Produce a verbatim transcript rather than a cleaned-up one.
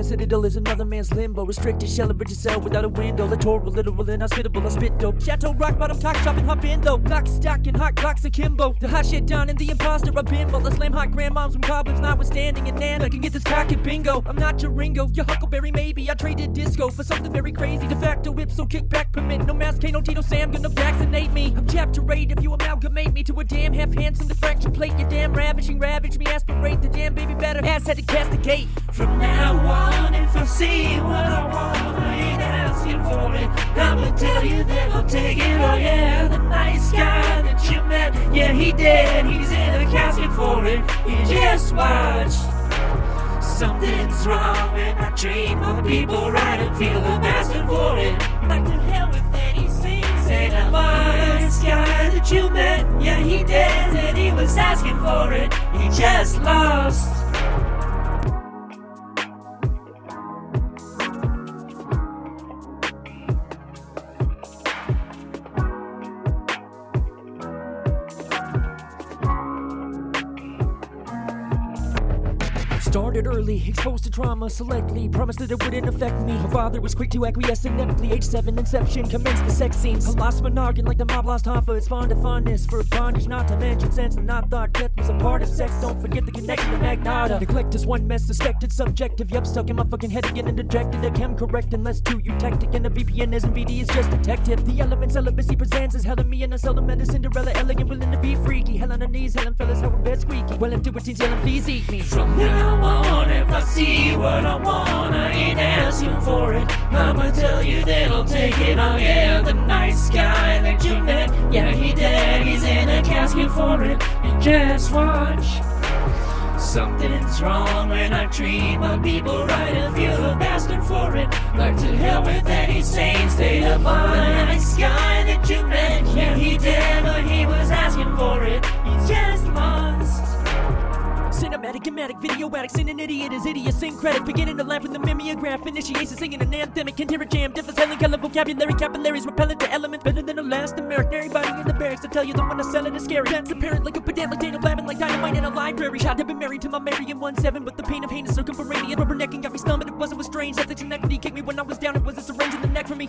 man's citadel is another man's limbo. Restricted, shell of yourself without a window. Littoral, literal, and hospitable. I spit dope. Chateau Rock-Bottom, talk shop and hop in though. Lock, stock, and hot clocks akimbo. The hot shit down in the imposter I've been. Well, I slam hot grandmoms from goblins notwithstanding. And man, I can get this cock at bingo. I'm not your Ringo, your Huckleberry maybe. I traded disco for something very crazy. De facto whip, so kick back, permit. No mask, ain't no Tito Sam, gonna vaccinate me. I'm chapter eight if you amalgamate me to a damn half-handsome diffraction plate. You're damn ravishing, ravage me, aspirate the damn baby batter. Ass had to cast a gate. From now on, if I see what I want, I ain't asking for it. I'ma tell you that I'll take it. Oh yeah, the nice guy that you met, yeah, he dead, he's in a casket for it. You just watch. Something's wrong and I treat my people right and feel a bastard for it. Back to hell with that, he sings. And the nice guy that you met, yeah, he dead, and he was asking for it. You just lost. Started early, exposed to trauma, selectly, promised that it wouldn't affect me. My father was quick to acquiesce ineptly. Age seven, inception, commenced the sex scenes. I lost my noggin like the mob lost Hoffa. It's fond of fondness for bondage, not to mention sense. And I thought death was a part of sex. Don't forget the connection to Magnata. Neglect is one mess, suspected, subjective. Yup, stuck in my fucking head again and dejected. A chem correct unless two you tactic. And a V P N isn't V D, it's just detective. The element celibacy presents is hell in me. And I sell them at a Cinderella, elegant, willing to be freaky. Hell on her knees, hell on fellas, how her bed's squeaky. Well, I'm doing teens, hell on please eat me. From now on, if I see what I want, I ain't asking for it. I'ma tell you that I'll take it. Oh yeah, the nice guy that you met, yeah, he dead, he's in a casket for it. And just watch. Something's wrong when I treat my people right and feel a bastard for it. Like to hell with any sane state of mind. The nice guy that you met, yeah, he dead, but he was asking for it. He's just lost. Cinematic, gematic, video addicts, and an idiot is idiosyncratic. Beginning to laugh with the mimeograph, initiation, singing an anthemic, can hear a jam, different selling color, vocabulary, capillaries, repellent to elements, better than a last American. Everybody in the barracks to tell you the one I sell it is scary. That's apparent, like a pedant, like Daniel Lavin, like dynamite in a library. I've been married to my Marion one seven, but the pain of heinous circumforaneous rubbernecking got me stunned, but it wasn't was strange. That the genetically kicked me when I was down, it was a syringe in the neck for me.